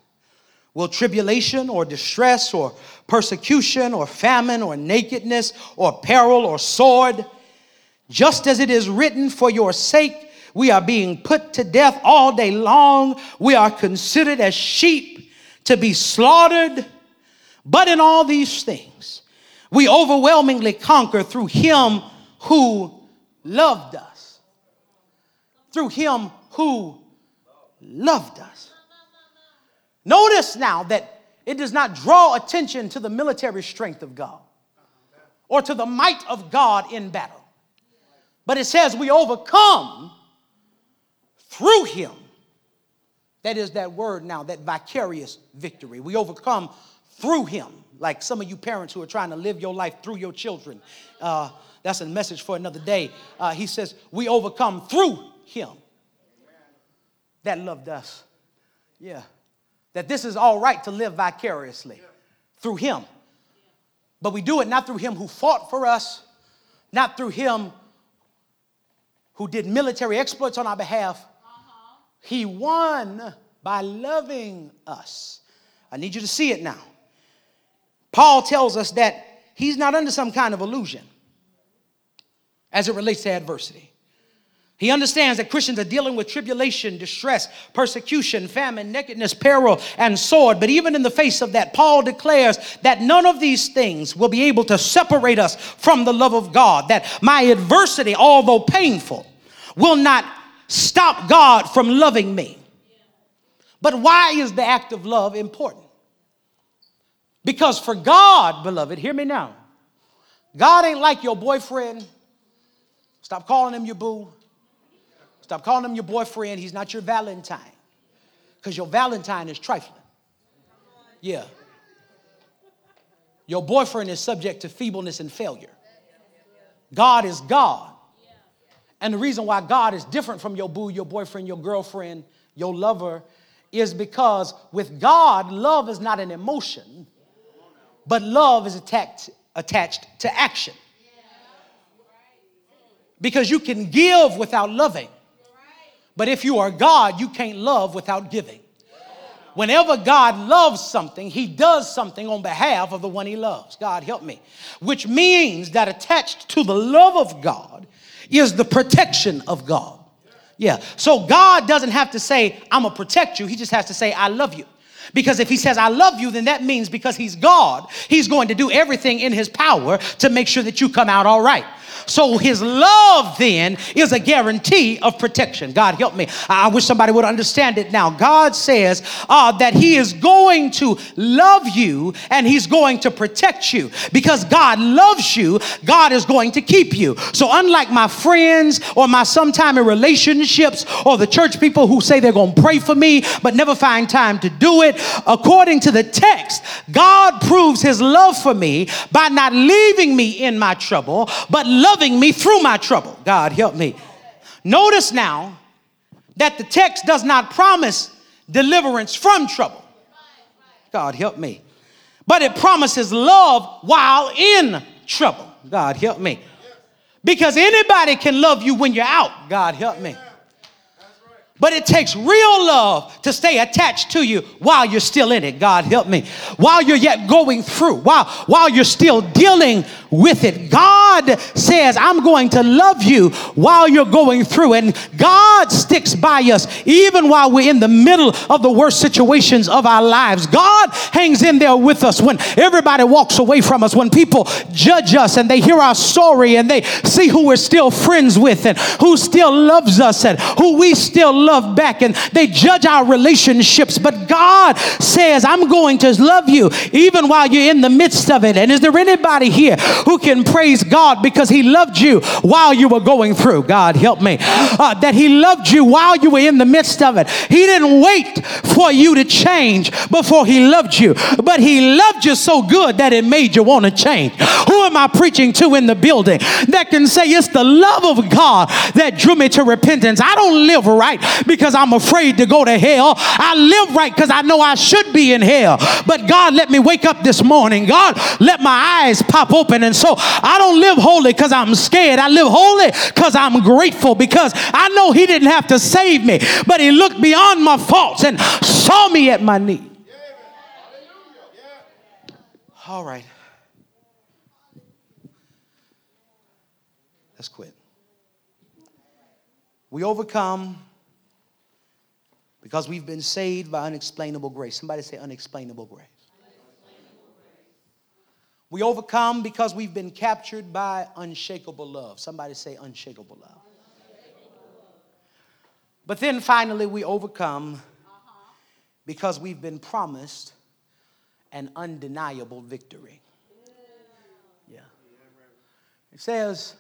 Will tribulation or distress or persecution or famine or nakedness or peril or sword? Just as it is written, for your sake we are being put to death all day long. We are considered as sheep to be slaughtered. But in all these things we overwhelmingly conquer through him who loved us." Through him who loved us. Notice now that it does not draw attention to the military strength of God or to the might of God in battle. But it says we overcome through him. That is that word now, that vicarious victory. We overcome through him. Like some of you parents who are trying to live your life through your children. Uh, that's a message for another day. Uh, he says we overcome through him that loved us. Yeah. That this is all right to live vicariously through him. But we do it not through him who fought for us, not through him who did military exploits on our behalf. Uh-huh. He won by loving us. I need you to see it now. Paul tells us that he's not under some kind of illusion as it relates to adversity. He understands that Christians are dealing with tribulation, distress, persecution, famine, nakedness, peril, and sword. But even in the face of that, Paul declares that none of these things will be able to separate us from the love of God. That my adversity, although painful, will not stop God from loving me. But why is the act of love important? Because for God, beloved, hear me now. God ain't like your boyfriend. Stop calling him your boo. Stop calling him your boyfriend. He's not your Valentine. Because your Valentine is trifling. Yeah. Your boyfriend is subject to feebleness and failure. God is God. And the reason why God is different from your boo, your boyfriend, your girlfriend, your lover, is because with God, love is not an emotion, but love is attached, attached to action. Because you can give without loving. But if you are God, you can't love without giving. Whenever God loves something, he does something on behalf of the one he loves. God help me. Which means that attached to the love of God is the protection of God. Yeah. So God doesn't have to say, I'm going to protect you. He just has to say, I love you. Because if he says, I love you, then that means because he's God, he's going to do everything in his power to make sure that you come out all right. So his love then is a guarantee of protection. God help me. I wish somebody would understand it now. God says uh, that he is going to love you and he's going to protect you. Because God loves you, God is going to keep you. So unlike my friends or my sometime in relationships or the church people who say they're going to pray for me but never find time to do it, according to the text, God proves his love for me by not leaving me in my trouble, but loving me through my trouble. God help me. Notice now that the text does not promise deliverance from trouble. God help me. But it promises love while in trouble. God help me. Because anybody can love you when you're out. God help me. But it takes real love to stay attached to you while you're still in it. God help me. While you're yet going through, while, while you're still dealing with it. God says, I'm going to love you while you're going through. And God sticks by us even while we're in the middle of the worst situations of our lives. God hangs in there with us when everybody walks away from us, when people judge us and they hear our story and they see who we're still friends with and who still loves us and who we still love. love back, and they judge our relationships, but God says, I'm going to love you even while you're in the midst of it. And is there anybody here who can praise God because he loved you while you were going through? God help me. Uh, that he loved you while you were in the midst of it. He didn't wait for you to change before he loved you, but he loved you so good that it made you want to change. Who am I preaching to in the building that can say it's the love of God that drew me to repentance? I don't live right because I'm afraid to go to hell. I live right because I know I should be in hell. But God let me wake up this morning. God let my eyes pop open. And so I don't live holy because I'm scared. I live holy because I'm grateful, because I know he didn't have to save me, but he looked beyond my faults and saw me at my need. All right. Let's quit. We overcome because we've been saved by unexplainable grace. Somebody say unexplainable grace. Unexplainable grace. We overcome because we've been captured by unshakable love. Somebody say unshakable love. Unshakable love. But then finally we overcome uh-huh. because we've been promised an undeniable victory. Yeah. yeah. It says,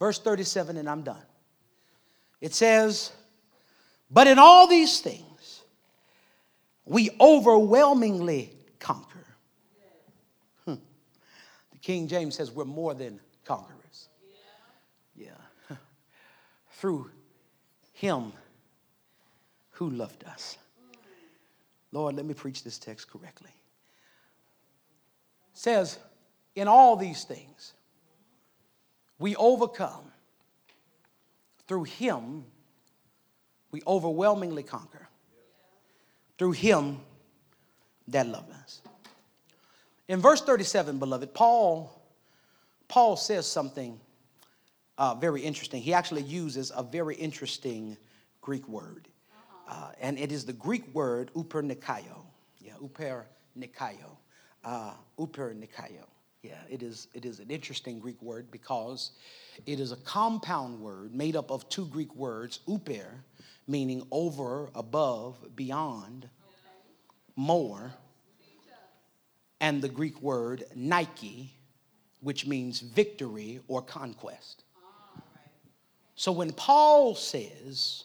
verse thirty-seven, and I'm done. It says, but in all these things, we overwhelmingly conquer. Hmm. The King James says we're more than conquerors. Yeah. yeah. Through him who loved us. Lord, let me preach this text correctly. It says, in all these things, we overcome through him. We overwhelmingly conquer through him that loved us. In verse thirty-seven, beloved, Paul, Paul says something uh, very interesting. He actually uses a very interesting Greek word. Uh, and it is the Greek word upernikaio. Yeah, upernikaio. Uh, upernikaio. Yeah, it is, it is an interesting Greek word because it is a compound word made up of two Greek words, uper, meaning over, above, beyond, more, and the Greek word Nike, which means victory or conquest. So when Paul says,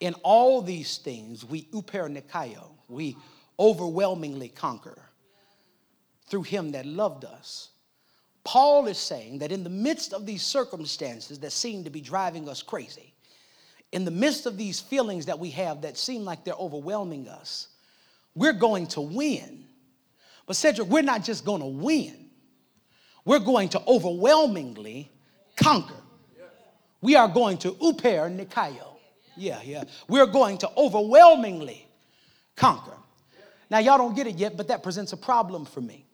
in all these things, we upernikaio, we overwhelmingly conquer through him that loved us, Paul is saying that in the midst of these circumstances that seem to be driving us crazy, in the midst of these feelings that we have that seem like they're overwhelming us, we're going to win. But Cedric, we're not just going to win. We're going to overwhelmingly conquer. We are going to upernikaio. Yeah, yeah. We're going to overwhelmingly conquer. Now, y'all don't get it yet, but that presents a problem for me.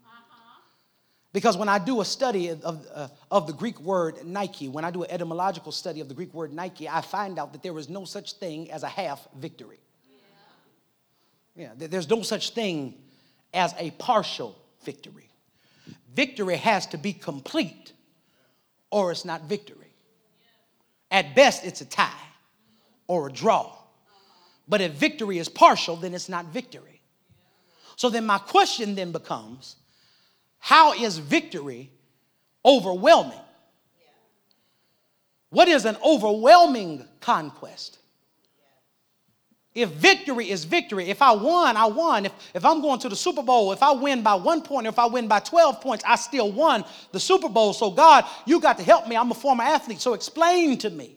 Because when I do a study of, uh, of the Greek word Nike, when I do an etymological study of the Greek word Nike, I find out that there is no such thing as a half victory. Yeah, there's no such thing as a partial victory. Victory has to be complete or it's not victory. At best, it's a tie or a draw. But if victory is partial, then it's not victory. So then my question then becomes, how is victory overwhelming? What is an overwhelming conquest? If victory is victory, if I won, I won. If, if I'm going to the Super Bowl, if I win by one point, or if I win by twelve points, I still won the Super Bowl. So God, you got to help me. I'm a former athlete. So explain to me,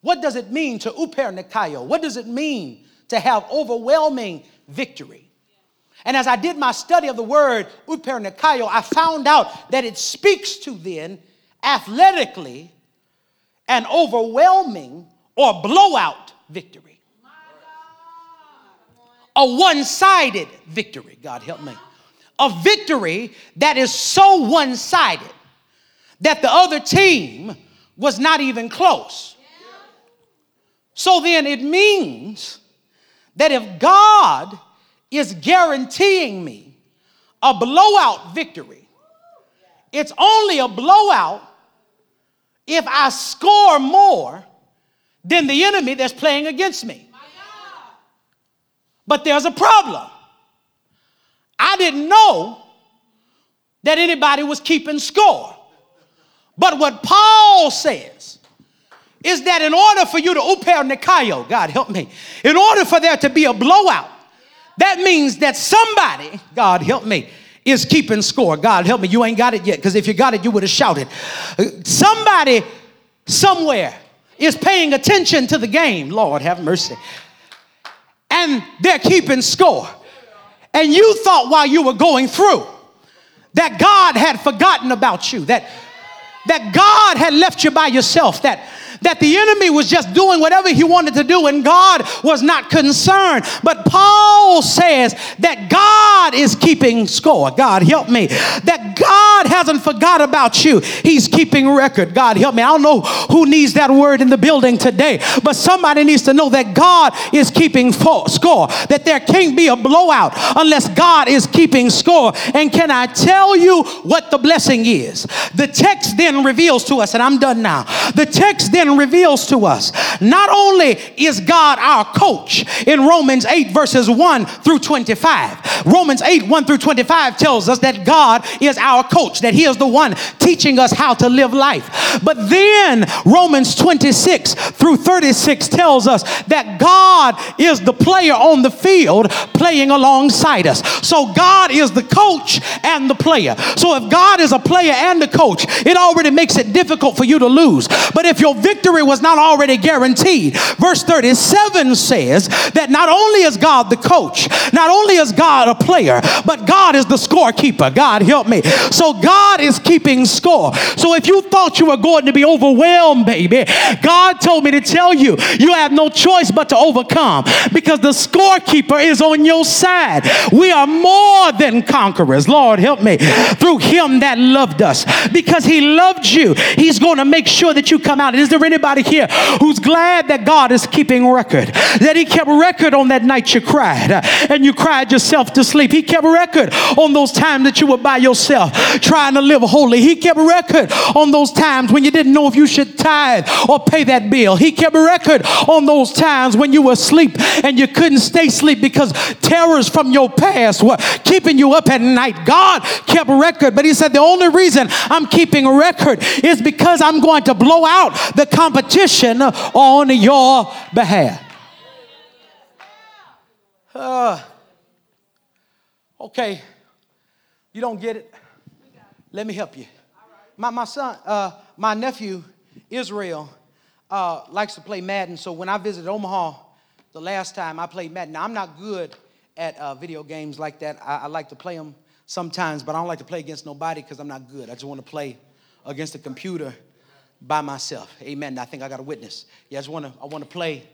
what does it mean to uper nikaio? What does it mean to have overwhelming victory? And as I did my study of the word uper nikaio, I found out that it speaks to then athletically an overwhelming or blowout victory. A one-sided victory, God help me. A victory that is so one-sided that the other team was not even close. So then it means that if God is guaranteeing me a blowout victory, it's only a blowout if I score more than the enemy that's playing against me. But there's a problem. I didn't know that anybody was keeping score. But what Paul says is that in order for you to uper nikaio, God help me, in order for there to be a blowout, that means that somebody, God help me, is keeping score. God help me, you ain't got it yet, because if you got it, you would have shouted. Somebody somewhere is paying attention to the game. Lord, have mercy. And they're keeping score. And you thought while you were going through that God had forgotten about you, that, that God had left you by yourself, that, that the enemy was just doing whatever he wanted to do and God was not concerned. But Paul says that God is keeping score. God help me. That God hasn't forgot about you. He's keeping record. God help me. I don't know who needs that word in the building today, but somebody needs to know that God is keeping score, that there can't be a blowout unless God is keeping score. And can I tell you what the blessing is? The text then reveals to us, and I'm done now. The text then reveals to us, not only is God our coach in Romans eight verses one through twenty-five. Romans eight one through twenty-five tells us that God is our coach, that he is the one teaching us how to live life. But then Romans twenty-six through thirty-six tells us that God is the player on the field playing alongside us. So God is the coach and the player. So if God is a player and a coach, it already makes it difficult for you to lose. But if your victory Victory was not already guaranteed. Verse thirty-seven says that not only is God the coach, not only is God a player, but God is the scorekeeper. God help me. So God is keeping score. So if you thought you were going to be overwhelmed, baby, God told me to tell you, you have no choice but to overcome because the scorekeeper is on your side. We are more than conquerors. Lord help me. Through him that loved us. Because he loved you, he's going to make sure that you come out. Is there anybody here who's glad that God is keeping record, that he kept record on that night you cried and you cried yourself to sleep? He kept record on those times that you were by yourself trying to live holy. He kept record on those times when you didn't know if you should tithe or pay that bill. He kept record on those times when you were asleep and you couldn't stay asleep because terrors from your past were keeping you up at night. God kept record, but he said the only reason I'm keeping record is because I'm going to blow out the competition on your behalf. Uh, okay, you don't get it? Let me help you. My my son, uh, my nephew, Israel, uh, likes to play Madden. So when I visited Omaha the last time, I played Madden. Now, I'm not good at uh, video games like that. I, I like to play them sometimes, but I don't like to play against nobody because I'm not good. I just want to play against the computer by myself. Amen. I think I got a witness. Yeah, I just want to I want to play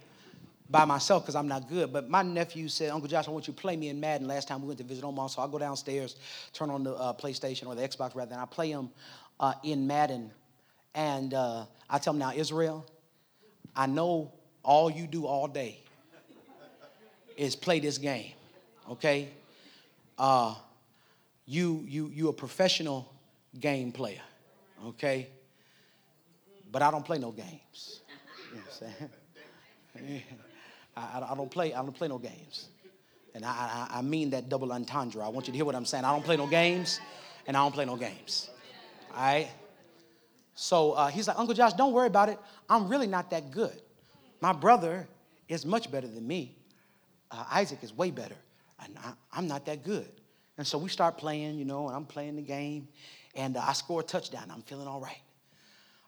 by myself because I'm not good. But my nephew said, Uncle Josh, I want you to play me in Madden. Last time we went to visit Omaha, so I go downstairs, turn on the uh, PlayStation or the Xbox rather, and I play him uh, in Madden. And uh, I tell him, now, Israel, I know all you do all day is play this game, okay? Uh, you you you a professional game player, okay? But I don't play no games. You know what I'm saying? I, I don't play I don't play no games, and I, I I mean that double entendre. I want you to hear what I'm saying. I don't play no games, and I don't play no games. All right. So uh, he's like, Uncle Josh, don't worry about it. I'm really not that good. My brother is much better than me. Uh, Isaac is way better, and I, I'm not that good. And so we start playing, you know, and I'm playing the game, and uh, I score a touchdown. I'm feeling all right.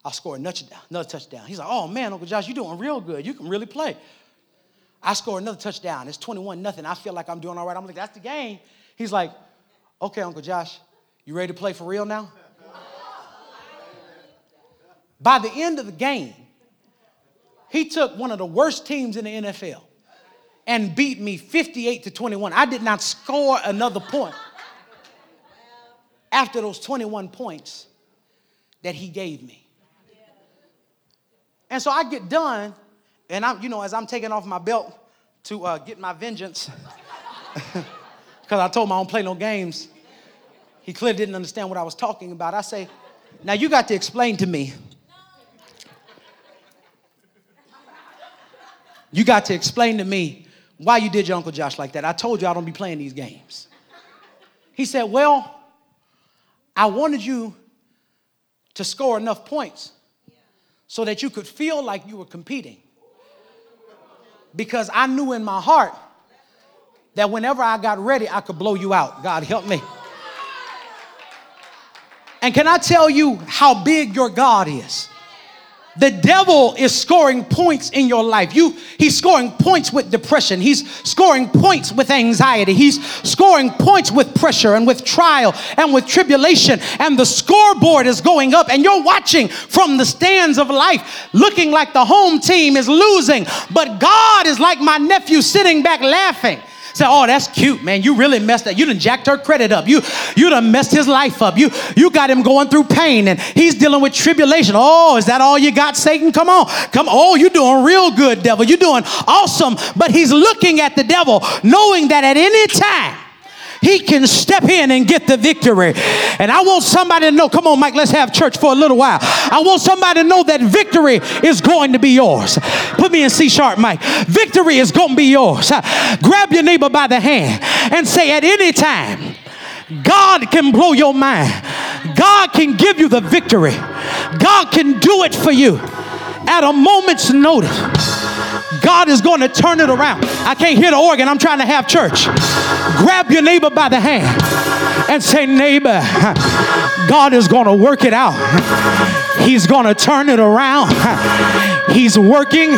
I score another, another touchdown. He's like, oh, man, Uncle Josh, you're doing real good. You can really play. I score another touchdown. It's twenty-one nothing. I feel like I'm doing all right. I'm like, that's the game. He's like, okay, Uncle Josh, you ready to play for real now? By the end of the game, he took one of the worst teams in the N F L and beat me fifty-eight to twenty-one. I did not score another point after those twenty-one points that he gave me. And so I get done, and I'm, you know, as I'm taking off my belt to uh, get my vengeance, because I told him I don't play no games. He clearly didn't understand what I was talking about. I say, now you got to explain to me. You got to explain to me why you did your Uncle Josh like that. I told you I don't be playing these games. He said, well, I wanted you to score enough points so that you could feel like you were competing. Because I knew in my heart that whenever I got ready, I could blow you out. God help me. And can I tell you how big your God is? The devil is scoring points in your life. You, he's scoring points with depression. He's scoring points with anxiety. He's scoring points with pressure and with trial and with tribulation. And the scoreboard is going up. And you're watching from the stands of life, looking like the home team is losing. But God is like my nephew sitting back laughing. Say, oh, that's cute, man. You really messed that. You done jacked her credit up. You you done messed his life up. You you got him going through pain, and he's dealing with tribulation. Oh, is that all you got, Satan? Come on. Come on. Oh, you're doing real good, devil. You're doing awesome. But he's looking at the devil, knowing that at any time, he can step in and get the victory. And I want somebody to know, come on, Mike, let's have church for a little while. I want somebody to know that victory is going to be yours. Put me in C sharp, Mike. Victory is going to be yours. Grab your neighbor by the hand and say, at any time, God can blow your mind. God can give you the victory. God can do it for you at a moment's notice. God is going to turn it around. I can't hear the organ. I'm trying to have church. Grab your neighbor by the hand and say, neighbor, God is going to work it out. He's going to turn it around. He's working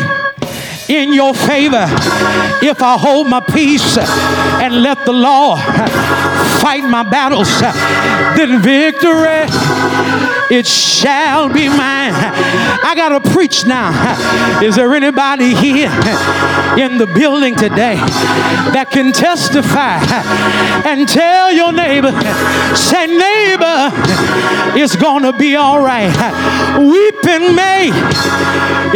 in your favor. If I hold my peace and let the law fight my battles, then victory, it shall be mine. I gotta preach now. Is there anybody here in the building today that can testify and tell your neighbor, say, neighbor, it's gonna be all right. Weeping may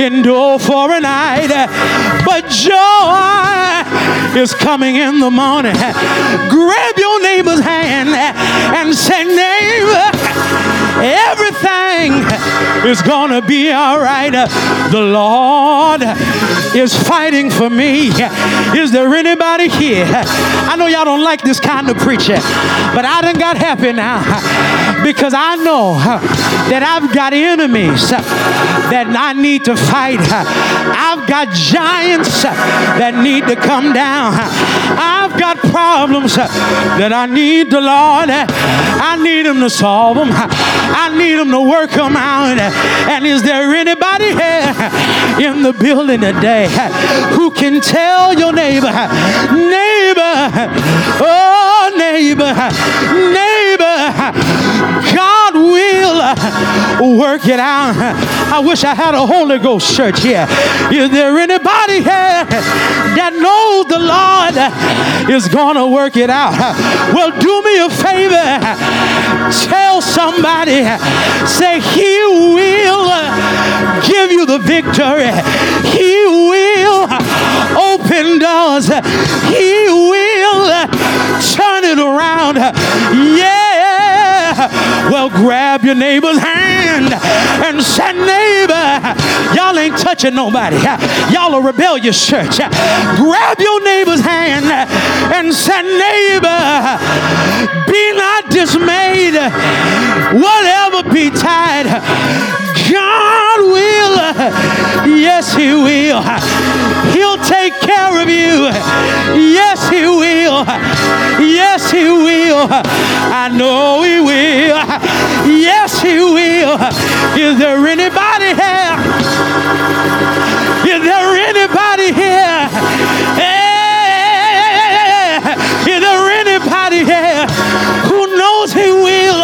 endure for a night, but joy is coming in the morning. Grab your neighbor's hand and say, neighbor, everything is gonna be all right. The Lord is fighting for me. Is there anybody here? I know y'all don't like this kind of preaching, but I done got happy now because I know that I've got enemies that I need to fight. I've got giants that need to come down. I've got problems that I need the Lord. I need him to solve them. I need him to work them out. And is there anybody here in the building today who can tell your neighbor, neighbor, oh, neighbor, neighbor, God will work it out. I wish I had a Holy Ghost church here. Is there anybody here that knows the Lord is going to work it out? Well, do me a favor. Tell somebody. Say, he will give you the victory. He will open open doors. He will turn it around. Yeah. Well, grab your neighbor's hand and say, neighbor, y'all ain't touching nobody. Y'all a rebellious church. Grab your neighbor's hand and say, neighbor, be not dismayed. Whatever be tied, God will. Yes, he will. He'll take care of you. Yes, he will. Yes, he will. I know he will. Yes, he will. Is there anybody here? Is there anybody here? Hey, is there anybody here who knows he will?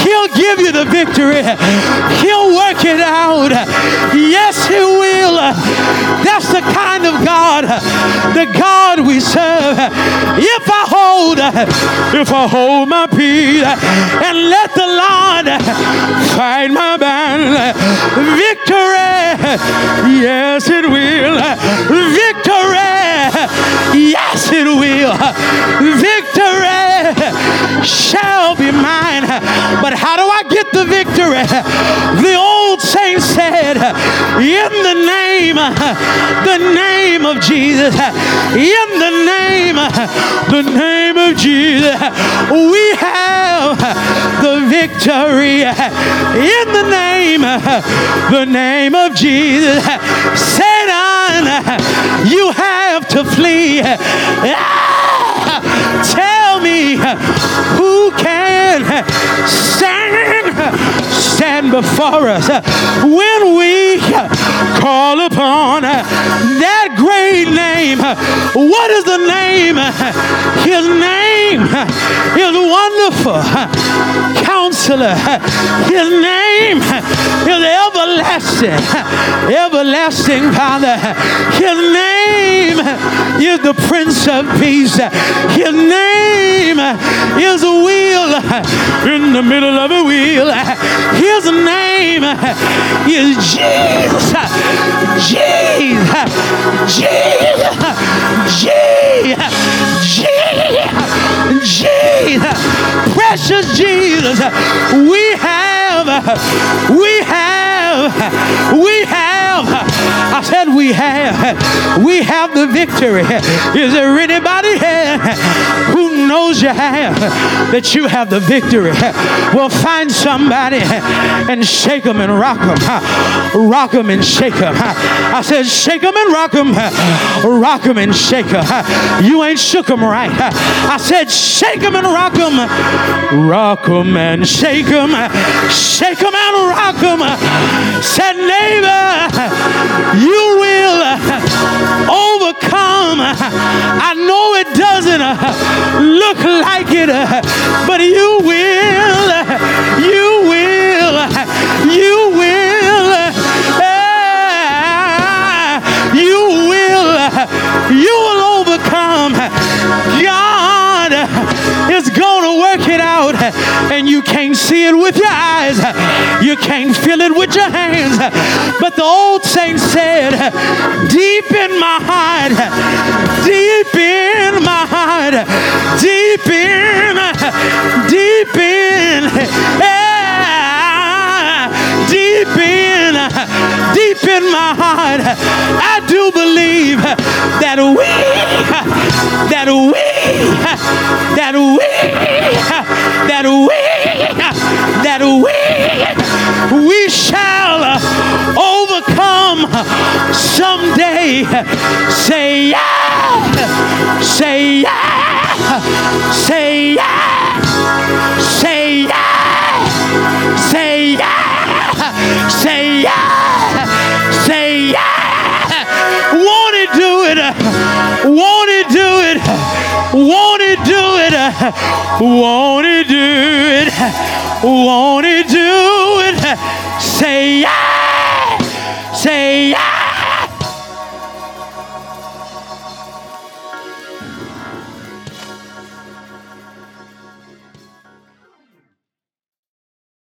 He'll give you the victory. He'll work it out. Yes, he will. That's the kind of God, the God we serve. If I hold, if I hold my peace and let the Lord fight my battle, victory, yes, it will. Victory, yes, it will. Victory shall be mine. But how do I get the victory? The old saint said, in the name, the name of Jesus, in the name, the name of Jesus, we have the victory. In the name, the name of Jesus, Satan, you have to flee. Tell me, who can stand, stand before us when we call upon that great name? What is the name? His name is wonderful, Counselor. His name is everlasting, everlasting Father. His name is the Prince of Peace. His name is a wheel in the middle of a wheel. His name is Jesus. Jesus. Jesus. Jesus. Jesus. Precious Jesus. We have. We have. We have. I said we have. We have the victory. Is there anybody here who knows you have, that you have the victory? Well, find somebody and shake them and rock them. Rock them and shake them. I said shake them and rock them. Rock them and shake them. You ain't shook them right. I said shake them and rock them. Rock them and shake them. Shake them and rock them. Said neighbor, you will overcome. I know it doesn't look like it, but you will. You will. You will. You will. You will overcome. God is going to work it out, and you can't see it with your eyes. You can't feel it with your hands. But the old saint said, deep in my heart, deep in my heart, deep in, deep in, yeah, deep in, deep in my heart, I do believe that we, that we, that we, that we, that we, we shall overcome someday. Say yeah, say yeah, say yeah, say yeah, say yeah, say yeah, say yeah. Won't it do it? Won't it do it? Won't it do it? Won't it do it? Won't it do it? Say yeah.